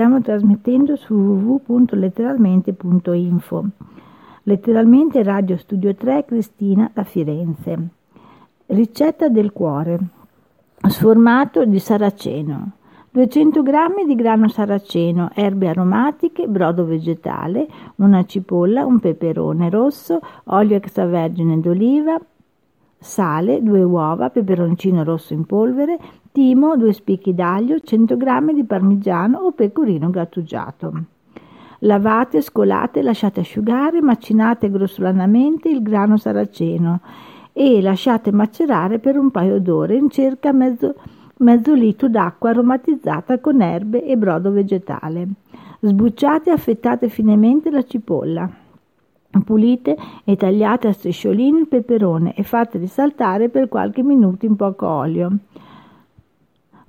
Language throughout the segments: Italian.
stiamo trasmettendo su www.letteralmente.info. Letteralmente Radio Studio 3 Cristina da Firenze. Ricetta del cuore. Sformato di saraceno. 200 g di grano saraceno, erbe aromatiche, brodo vegetale, una cipolla, un peperone rosso, olio extravergine d'oliva, sale, 2 uova, peperoncino rosso in polvere, timo, 2 spicchi d'aglio, 100 g di parmigiano o pecorino grattugiato. Lavate, scolate, lasciate asciugare, macinate grossolanamente il grano saraceno e lasciate macerare per un paio d'ore in circa mezzo litro d'acqua aromatizzata con erbe e brodo vegetale. Sbucciate e affettate finemente la cipolla. Pulite e tagliate a strisciolini il peperone e fateli saltare per qualche minuto in poco olio,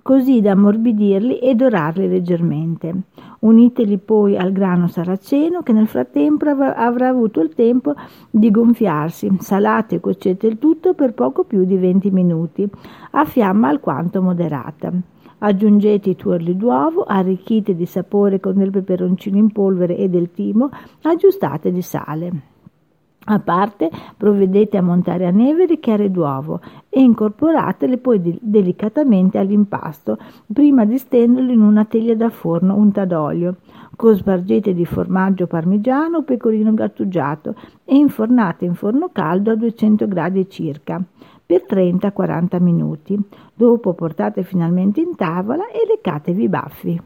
così da ammorbidirli e dorarli leggermente. Uniteli poi al grano saraceno che nel frattempo avrà avuto il tempo di gonfiarsi. Salate e cuocete il tutto per poco più di 20 minuti, a fiamma alquanto moderata. Aggiungete i tuorli d'uovo, arricchite di sapore con del peperoncino in polvere e del timo, aggiustate di sale. A parte provvedete a montare a neve le chiare d'uovo e incorporatele poi delicatamente all'impasto prima di stenderlo in una teglia da forno unta d'olio. Cospargete di formaggio parmigiano o pecorino grattugiato e infornate in forno caldo a 200 gradi circa per 30-40 minuti. Dopo portate finalmente in tavola e leccatevi i baffi.